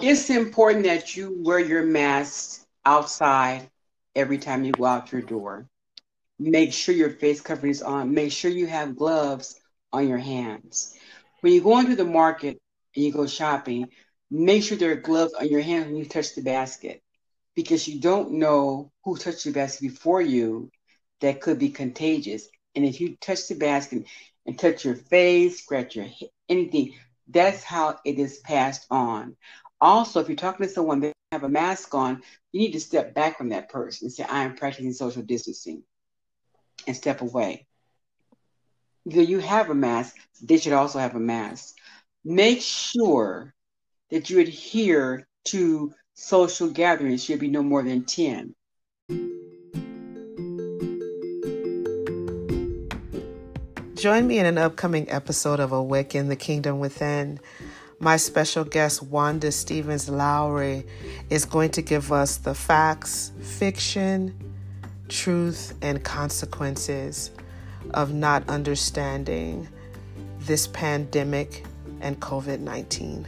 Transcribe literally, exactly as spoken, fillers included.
It's important that you wear your mask outside every time you go out your door. Make sure your face covering is on. Make sure you have gloves on your hands. When you go into the market and you go shopping, make sure there are gloves on your hands when you touch the basket, because you don't know who touched the basket before you that could be contagious. And if you touch the basket and touch your face, scratch your head, anything, that's how it is passed on. Also, if you're talking to someone that have a mask on, you need to step back from that person and say, I am practicing social distancing, and step away. Either you have a mask, they should also have a mask. Make sure that you adhere to social gatherings. Should be no more than ten. Join me in an upcoming episode of A Wick in the Kingdom Within. My special guest, Wanda Stevens Lowry, is going to give us the facts, fiction, truth, and consequences of not understanding this pandemic and COVID nineteen.